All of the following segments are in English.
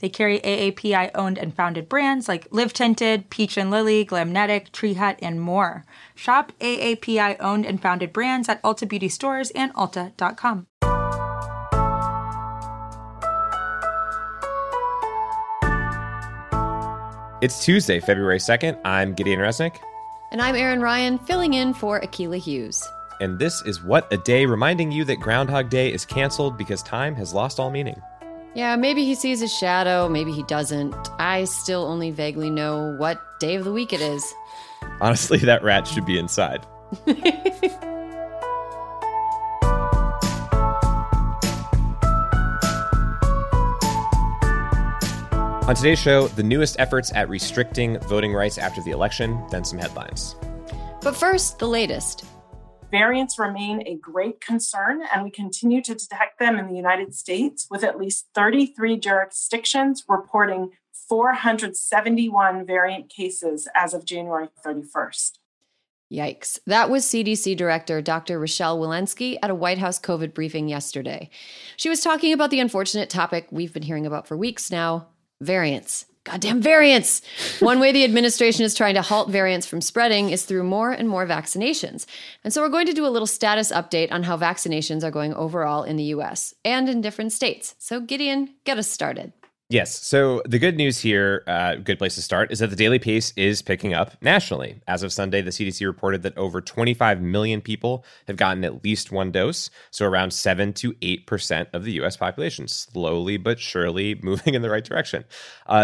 They carry AAPI-owned and founded brands like Live Tinted, Peach and Lily, Glamnetic, Tree Hut, and more. Shop AAPI-owned and founded brands at Ulta Beauty stores and ulta.com. It's Tuesday, February 2nd. I'm Gideon Resnick. And I'm Erin Ryan, filling in for Akilah Hughes. And this is What a Day, reminding you that Groundhog Day is canceled because time has lost all meaning. Yeah, maybe he sees his shadow, maybe he doesn't. I still only vaguely know what day of the week it is. Honestly, that rat should be inside. On today's show, the newest efforts at restricting voting rights after the election, then some headlines. But first, the latest. Variants remain a great concern, and we continue to detect them in the United States, with at least 33 jurisdictions reporting 471 variant cases as of January 31st. Yikes. That was CDC Director Dr. Rochelle Walensky at a White House COVID briefing yesterday. She was talking about the unfortunate topic we've been hearing about for weeks now, variants. Goddamn variants. One way the administration is trying to halt variants from spreading is through more and more vaccinations. And so we're going to do a little status update on how vaccinations are going overall in the U.S. and in different states. So Gideon, get us started. Yes. So the good news here, good place to start, is that the daily pace is picking up nationally. As of Sunday, the CDC reported that over 25 million people have gotten at least one dose, so around 7 to 8% of the U.S. population, slowly but surely moving in the right direction.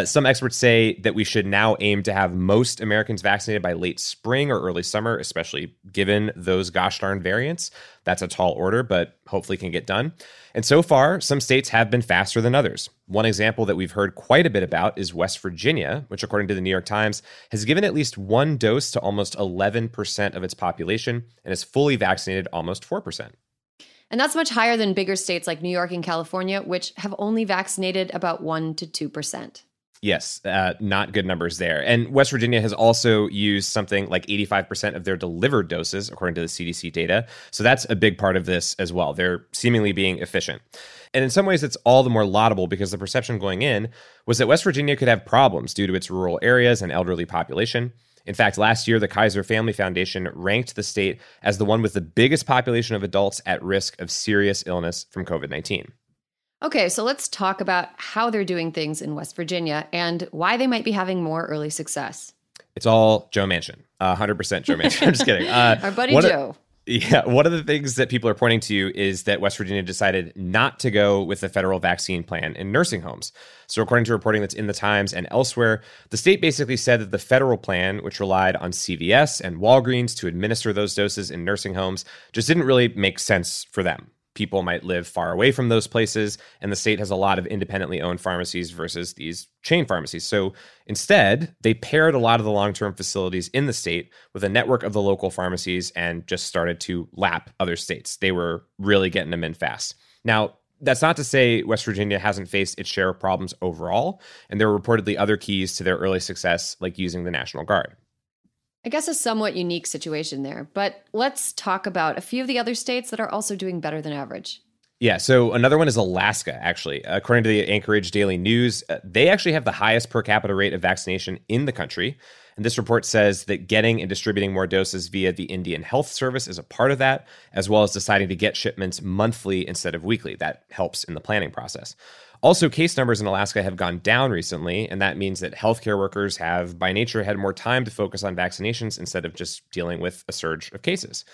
Some experts say that we should now aim to have most Americans vaccinated by late spring or early summer, especially given those gosh darn variants. That's a tall order, but hopefully can get done. And so far, some states have been faster than others. One example that we've heard quite a bit about is West Virginia, which, according to the New York Times, has given at least one dose to almost 11% of its population and is fully vaccinated almost 4%. And that's much higher than bigger states like New York and California, which have only vaccinated about 1% to 2%. Yes, not good numbers there. And West Virginia has also used something like 85% of their delivered doses, according to the CDC data. So that's a big part of this as well. They're seemingly being efficient. And in some ways, it's all the more laudable because the perception going in was that West Virginia could have problems due to its rural areas and elderly population. In fact, last year, the Kaiser Family Foundation ranked the state as the one with the biggest population of adults at risk of serious illness from COVID-19. Okay, so let's talk about how they're doing things in West Virginia and why they might be having more early success. It's all Joe Manchin, 100% Joe Manchin. I'm just kidding. Our buddy Joe. One of the things that people are pointing to is that West Virginia decided not to go with the federal vaccine plan in nursing homes. So according to reporting that's in the Times and elsewhere, the state basically said that the federal plan, which relied on CVS and Walgreens to administer those doses in nursing homes, just didn't really make sense for them. People might live far away from those places, and the state has a lot of independently owned pharmacies versus these chain pharmacies. So instead, they paired a lot of the long-term facilities in the state with a network of the local pharmacies and just started to lap other states. They were really getting them in fast. Now, that's not to say West Virginia hasn't faced its share of problems overall, and there were reportedly other keys to their early success, like using the National Guard. I guess a somewhat unique situation there, but let's talk about a few of the other states that are also doing better than average. Yeah, so another one is Alaska, actually. According to the Anchorage Daily News, they actually have the highest per capita rate of vaccination in the country. And this report says that getting and distributing more doses via the Indian Health Service is a part of that, as well as deciding to get shipments monthly instead of weekly. That helps in the planning process. Also, case numbers in Alaska have gone down recently, and that means that healthcare workers have, by nature, had more time to focus on vaccinations instead of just dealing with a surge of cases.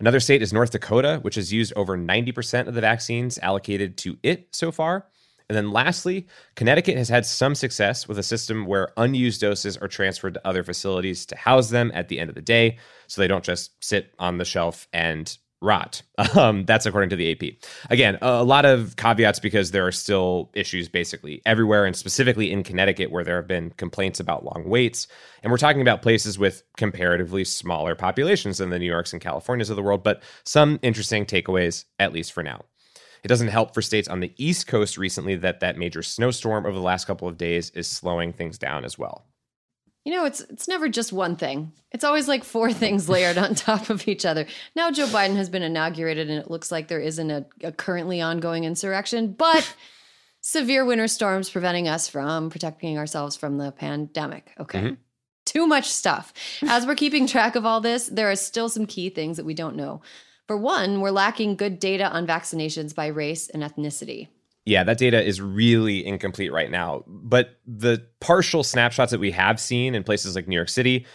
Another state is North Dakota, which has used over 90% of the vaccines allocated to it so far. And then lastly, Connecticut has had some success with a system where unused doses are transferred to other facilities to house them at the end of the day, so they don't just sit on the shelf and rot. That's according to the AP. Again, a lot of caveats because there are still issues basically everywhere, and specifically in Connecticut, where there have been complaints about long waits. And we're talking about places with comparatively smaller populations than the New Yorks and Californias of the world, but some interesting takeaways, at least for now. It doesn't help for states on the East Coast recently that that major snowstorm over the last couple of days is slowing things down as well. You know, it's never just one thing. It's always like four things layered on top of each other. Now Joe Biden has been inaugurated, and it looks like there isn't a currently ongoing insurrection, but severe winter storms preventing us from protecting ourselves from the pandemic. Okay. Mm-hmm. Too much stuff. As we're keeping track of all this, there are still some key things that we don't know. For one, we're lacking good data on vaccinations by race and ethnicity. Yeah, that data is really incomplete right now. But the partial snapshots that we have seen in places like New York City,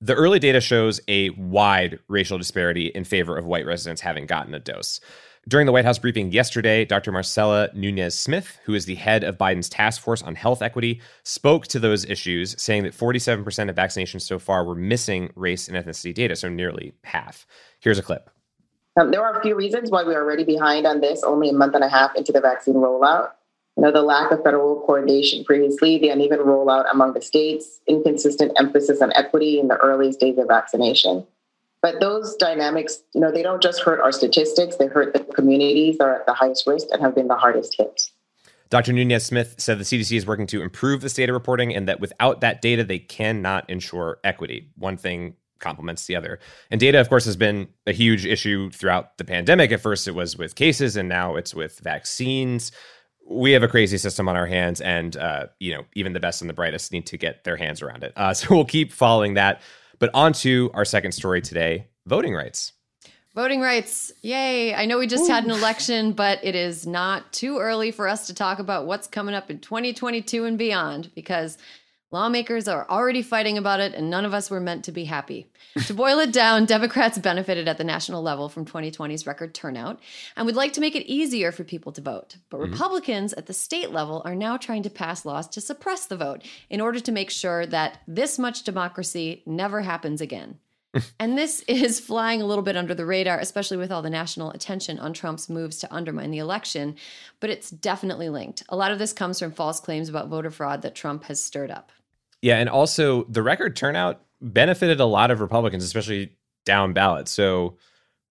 the early data shows a wide racial disparity in favor of white residents having gotten a dose. During the White House briefing yesterday, Dr. Marcella Nunez-Smith, who is the head of Biden's task force on health equity, spoke to those issues, saying that 47% of vaccinations so far were missing race and ethnicity data, so nearly half. Here's a clip. There are a few reasons why we are already behind on this, only a month and a half into the vaccine rollout. You know, the lack of federal coordination previously, the uneven rollout among the states, inconsistent emphasis on equity in the early days of vaccination. But those dynamics, you know, they don't just hurt our statistics, they hurt the communities that are at the highest risk and have been the hardest hit. Dr. Nunez-Smith said the CDC is working to improve this data reporting and that without that data, they cannot ensure equity. One thing complements the other. And data, of course, has been a huge issue throughout the pandemic. At first, it was with cases, and now it's with vaccines. We have a crazy system on our hands, and even the best and the brightest need to get their hands around it. So we'll keep following that. But on to our second story today, voting rights. Voting rights. Yay. I know we just had an election, but it is not too early for us to talk about what's coming up in 2022 and beyond, because lawmakers are already fighting about it, and none of us were meant to be happy. To boil it down, Democrats benefited at the national level from 2020's record turnout and would like to make it easier for people to vote. But Republicans at the state level are now trying to pass laws to suppress the vote in order to make sure that this much democracy never happens again. And this is flying a little bit under the radar, especially with all the national attention on Trump's moves to undermine the election, but it's definitely linked. A lot of this comes from false claims about voter fraud that Trump has stirred up. Yeah, and also the record turnout benefited a lot of Republicans, especially down ballot. So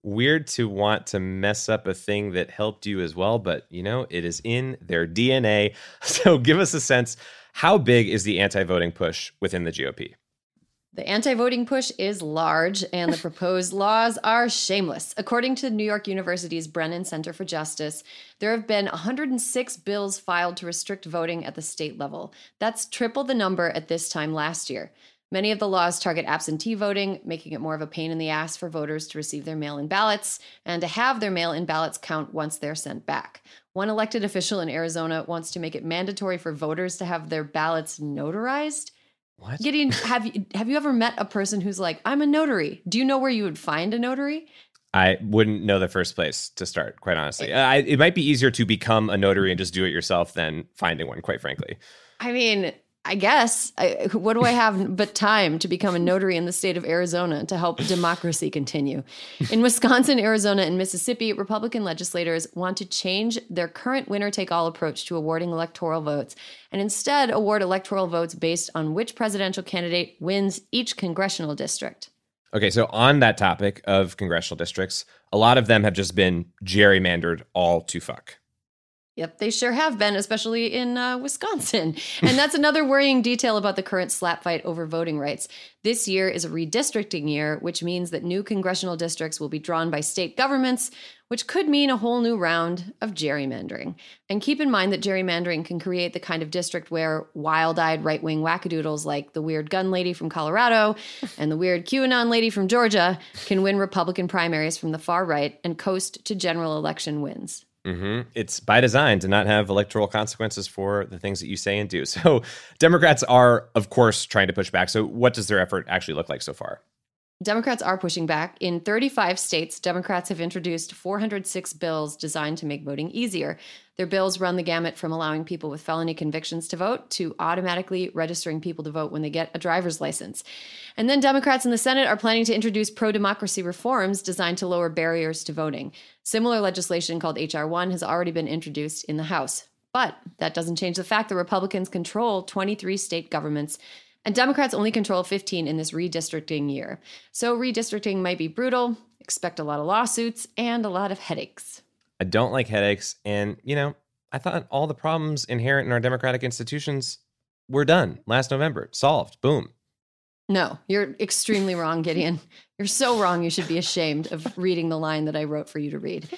weird to want to mess up a thing that helped you as well, but, you know, it is in their DNA. So give us a sense, how big is the anti-voting push within the GOP? The anti-voting push is large, and the proposed laws are shameless. According to New York University's Brennan Center for Justice, there have been 106 bills filed to restrict voting at the state level. That's triple the number at this time last year. Many of the laws target absentee voting, making it more of a pain in the ass for voters to receive their mail-in ballots and to have their mail-in ballots count once they're sent back. One elected official in Arizona wants to make it mandatory for voters to have their ballots notarized. What? Gideon, have you ever met a person who's like, I'm a notary? Do you know where you would find a notary? I wouldn't know the first place to start, quite honestly. It might be easier to become a notary and just do it yourself than finding one, quite frankly. I mean, I guess. What do I have but time to become a notary in the state of Arizona to help democracy continue? In Wisconsin, Arizona, and Mississippi, Republican legislators want to change their current winner-take-all approach to awarding electoral votes and instead award electoral votes based on which presidential candidate wins each congressional district. Okay, so on that topic of congressional districts, a lot of them have just been gerrymandered all to fuck. Yep, they sure have been, especially in Wisconsin. And that's another worrying detail about the current slap fight over voting rights. This year is a redistricting year, which means that new congressional districts will be drawn by state governments, which could mean a whole new round of gerrymandering. And keep in mind that gerrymandering can create the kind of district where wild-eyed right-wing wackadoodles like the weird gun lady from Colorado and the weird QAnon lady from Georgia can win Republican primaries from the far right and coast to general election wins. Mm-hmm. It's by design to not have electoral consequences for the things that you say and do. So Democrats are, of course, trying to push back. So what does their effort actually look like so far? Democrats are pushing back. In 35 states, Democrats have introduced 406 bills designed to make voting easier. Their bills run the gamut from allowing people with felony convictions to vote to automatically registering people to vote when they get a driver's license. And then Democrats in the Senate are planning to introduce pro-democracy reforms designed to lower barriers to voting. Similar legislation called H.R. 1 has already been introduced in the House. But that doesn't change the fact that Republicans control 23 state governments, and Democrats only control 15 in this redistricting year. So redistricting might be brutal, expect a lot of lawsuits, and a lot of headaches. I don't like headaches. And, you know, I thought all the problems inherent in our democratic institutions were done last November. Solved. Boom. No, you're extremely wrong, Gideon. You're so wrong. You should be ashamed of reading the line that I wrote for you to read.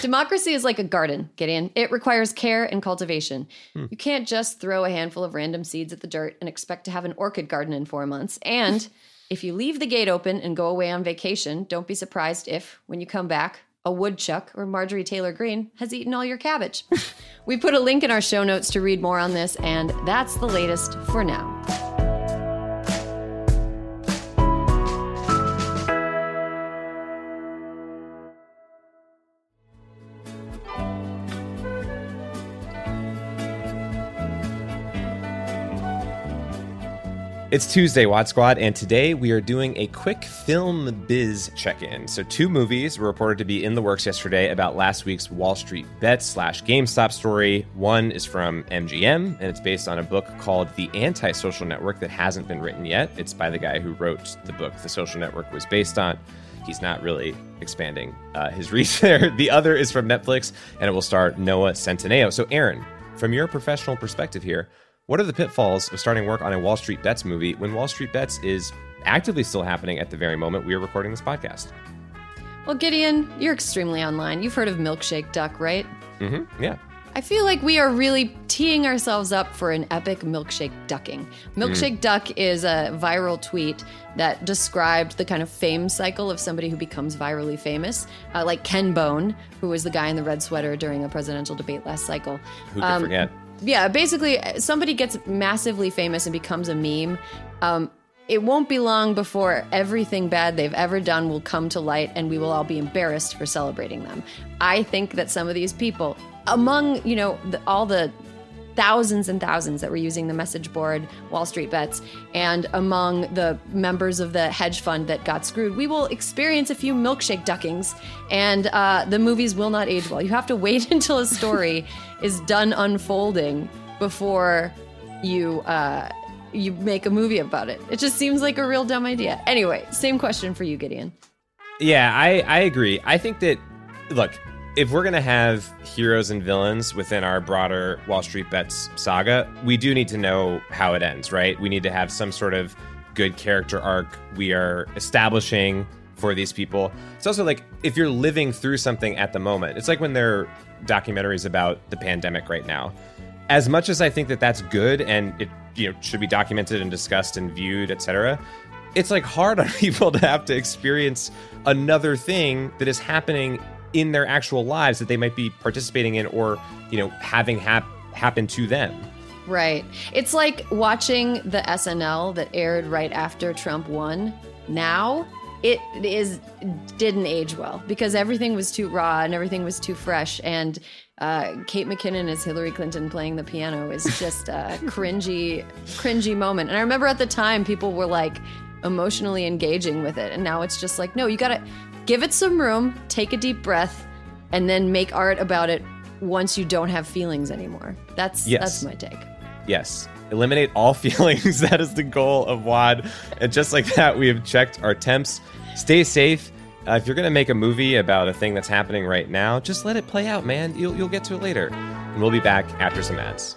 Democracy is like a garden, Gideon. It requires care and cultivation. You can't just throw a handful of random seeds at the dirt and expect to have an orchid garden in 4 months. And if you leave the gate open and go away on vacation, don't be surprised if, when you come back, a woodchuck or Marjorie Taylor Greene has eaten all your cabbage. We put a link in our show notes to read more on this, and that's the latest for now. It's Tuesday, Watt Squad, and today we are doing a quick film biz check-in. So two movies were reported to be in the works yesterday about last week's Wall Street Bet / GameStop story. One is from MGM, and it's based on a book called The Antisocial Network that hasn't been written yet. It's by the guy who wrote the book The Social Network was based on. He's not really expanding his reach there. The other is from Netflix, and it will star Noah Centineo. So Aaron, from your professional perspective here, what are the pitfalls of starting work on a Wall Street Bets movie when Wall Street Bets is actively still happening at the very moment we are recording this podcast? Well, Gideon, you're extremely online. You've heard of Milkshake Duck, right? Mm-hmm, yeah. I feel like we are really teeing ourselves up for an epic milkshake ducking. Milkshake Duck is a viral tweet that described the kind of fame cycle of somebody who becomes virally famous, like Ken Bone, who was the guy in the red sweater during a presidential debate last cycle. Who could forget? Yeah, basically, somebody gets massively famous and becomes a meme. It won't be long before everything bad they've ever done will come to light, and we will all be embarrassed for celebrating them. I think that some of these people, among, you know, all the thousands and thousands that were using the message board Wall Street Bets, and among the members of the hedge fund that got screwed, we will experience a few milkshake duckings, and the movies will not age well. You have to wait until a story is done unfolding before you make a movie about it. It just seems like a real dumb idea. Anyway, same question for you, Gideon. Yeah, I agree. I think that, look, if we're going to have heroes and villains within our broader Wall Street Bets saga, we do need to know how it ends, right? We need to have some sort of good character arc we are establishing for these people. It's also like if you're living through something at the moment, it's like when there are documentaries about the pandemic right now. As much as I think that that's good and it, you know, should be documented and discussed and viewed, etc., it's like hard on people to have to experience another thing that is happening in their actual lives that they might be participating in or, you know, having happen to them. Right. It's like watching the SNL that aired right after Trump won. Now, it didn't age well because everything was too raw and everything was too fresh. And Kate McKinnon as Hillary Clinton playing the piano is just a cringy moment. And I remember at the time people were like emotionally engaging with it. And now it's just like, no, you got to give it some room, take a deep breath, and then make art about it once you don't have feelings anymore. That's my take. Yes. Eliminate all feelings. That is the goal of WOD. And just like that, we have checked our temps. Stay safe. If you're going to make a movie about a thing that's happening right now, just let it play out, man. You'll get to it later. And we'll be back after some ads.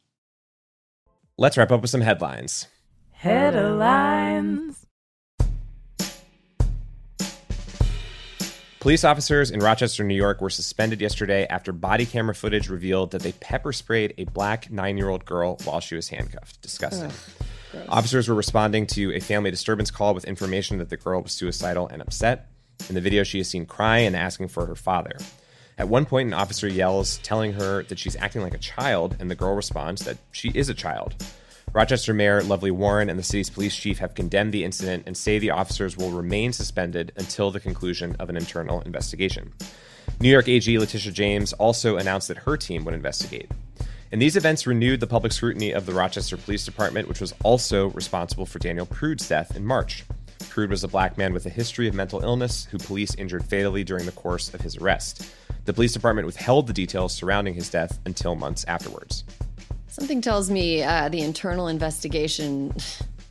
Let's wrap up with some headlines. Headlines. Police officers in Rochester, New York were suspended yesterday after body camera footage revealed that they pepper sprayed a black 9-year-old girl while she was handcuffed. Disgusting. Ugh, officers were responding to a family disturbance call with information that the girl was suicidal and upset. In the video, she is seen crying and asking for her father. At one point, an officer yells, telling her that she's acting like a child, and the girl responds that she is a child. Rochester Mayor Lovely Warren and the city's police chief have condemned the incident and say the officers will remain suspended until the conclusion of an internal investigation. New York AG Letitia James also announced that her team would investigate. And these events renewed the public scrutiny of the Rochester Police Department, which was also responsible for Daniel Prude's death in March. Prude was a black man with a history of mental illness who police injured fatally during the course of his arrest. The police department withheld the details surrounding his death until months afterwards. Something tells me the internal investigation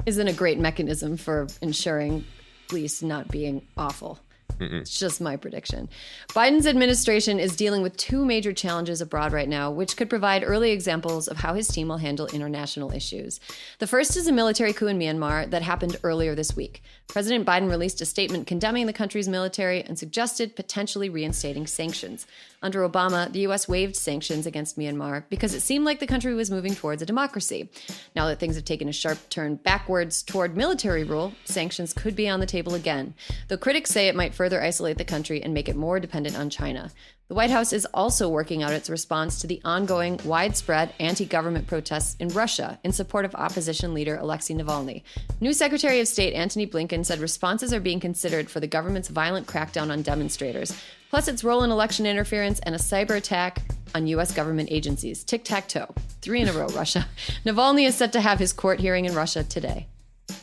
isn't a great mechanism for ensuring police not being awful. Mm-mm. It's just my prediction. Biden's administration is dealing with two major challenges abroad right now, which could provide early examples of how his team will handle international issues. The first is a military coup in Myanmar that happened earlier this week. President Biden released a statement condemning the country's military and suggested potentially reinstating sanctions. Under Obama, the U.S. waived sanctions against Myanmar because it seemed like the country was moving towards a democracy. Now that things have taken a sharp turn backwards toward military rule, sanctions could be on the table again, though critics say it might further isolate the country and make it more dependent on China. The White House is also working out its response to the ongoing widespread anti-government protests in Russia in support of opposition leader Alexei Navalny. New Secretary of State Antony Blinken said responses are being considered for the government's violent crackdown on demonstrators, plus its role in election interference and a cyber attack on U.S. government agencies. Tic-tac-toe. 3 in a row, Russia. Navalny is set to have his court hearing in Russia today.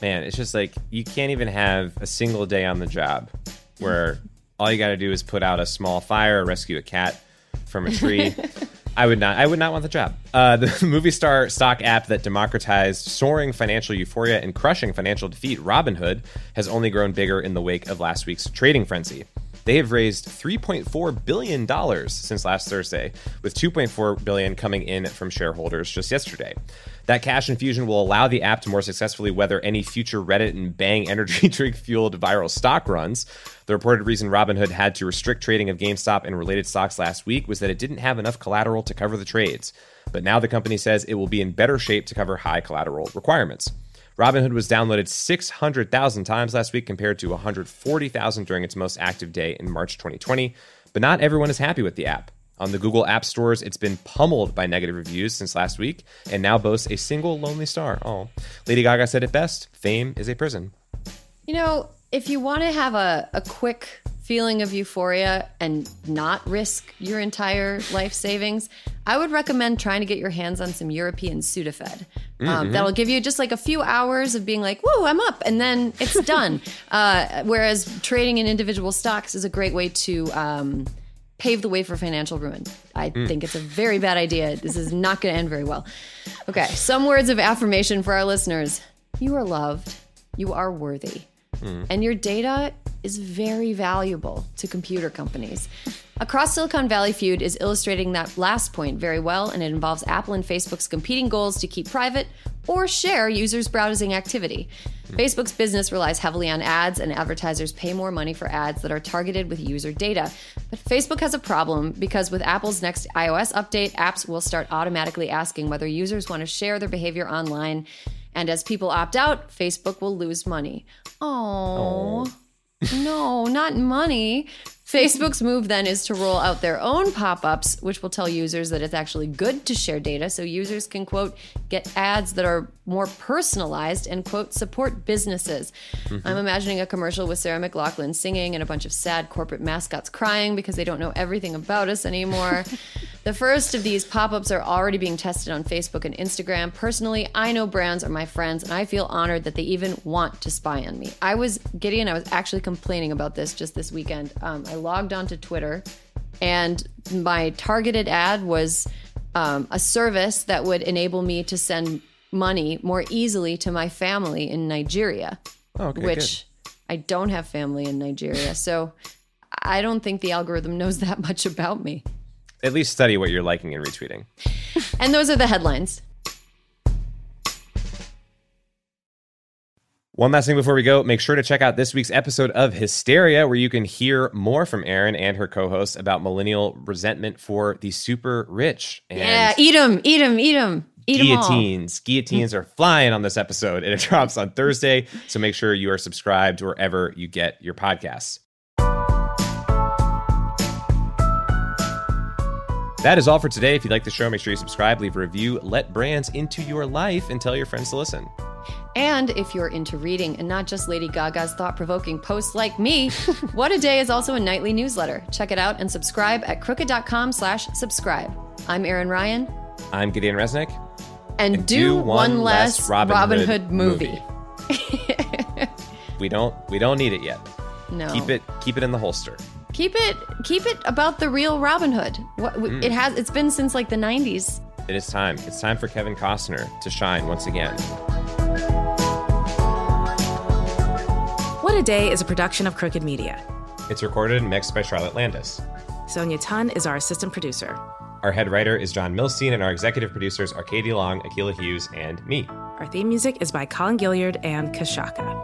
Man, it's just like you can't even have a single day on the job where all you got to do is put out a small fire or rescue a cat from a tree. I would not want the job. The movie star stock app that democratized soaring financial euphoria and crushing financial defeat, Robinhood, has only grown bigger in the wake of last week's trading frenzy. They have raised $3.4 billion since last Thursday, with $2.4 billion coming in from shareholders just yesterday. That cash infusion will allow the app to more successfully weather any future Reddit and Bang energy drink-fueled viral stock runs. The reported reason Robinhood had to restrict trading of GameStop and related stocks last week was that it didn't have enough collateral to cover the trades. But now the company says it will be in better shape to cover high collateral requirements. Robinhood was downloaded 600,000 times last week compared to 140,000 during its most active day in March 2020. But not everyone is happy with the app. On the Google App Stores, it's been pummeled by negative reviews since last week and now boasts a single lonely star. Oh, Lady Gaga said it best, fame is a prison. You know, if you want to have a quick feeling of euphoria and not risk your entire life savings, I would recommend trying to get your hands on some European Sudafed. That'll give you just like a few hours of being like, whoa, I'm up, and then it's done. Whereas trading in individual stocks is a great way to pave the way for financial ruin. I think it's a very bad idea. This is not going to end very well. Okay, some words of affirmation for our listeners. You are loved. You are worthy. And your data is very valuable to computer companies. Across Silicon Valley feud is illustrating that last point very well, and it involves Apple and Facebook's competing goals to keep private or share users' browsing activity. Facebook's business relies heavily on ads, and advertisers pay more money for ads that are targeted with user data. But Facebook has a problem because with Apple's next iOS update, apps will start automatically asking whether users want to share their behavior online. And as people opt out, Facebook will lose money. Oh, no, not money. Facebook's move then is to roll out their own pop-ups, which will tell users that it's actually good to share data so users can, quote, get ads that are more personalized and, quote, support businesses. I'm imagining a commercial with Sarah McLachlan singing and a bunch of sad corporate mascots crying because they don't know everything about us anymore. The first of these pop-ups are already being tested on Facebook and Instagram. Personally, I know brands are my friends, and I feel honored that they even want to spy on me. I was actually complaining about this just this weekend. I logged onto Twitter, and my targeted ad was a service that would enable me to send money more easily to my family in Nigeria, which I don't have family in Nigeria, so I don't think the algorithm knows that much about me. At least study what you're liking and retweeting. And those are the headlines. One last thing before we go, make sure to check out this week's episode of Hysteria, where you can hear more from Erin and her co-hosts about millennial resentment for the super rich. And yeah, eat them. Guillotines are flying on this episode, and it drops on Thursday. So make sure you are subscribed wherever you get your podcasts. That is all for today. If you like the show, make sure you subscribe, leave a review, let brands into your life, and tell your friends to listen. And if you're into reading and not just Lady Gaga's thought-provoking posts like me, What A Day is also a nightly newsletter. Check it out and subscribe at crooked.com/subscribe. I'm Aaron Ryan. I'm Gideon Resnick. And do one less Robin Hood movie. We don't need it yet. No. Keep it in the holster. Keep it about the real Robin Hood. It's been since like the 90s. It is time. It's time for Kevin Costner to shine once again. What A Day is a production of Crooked Media. It's recorded and mixed by Charlotte Landis. Sonia Tun is our assistant producer. Our head writer is John Milstein, and our executive producers are Katie Long, Akilah Hughes, and me. Our theme music is by Colin Gilliard and Kashaka.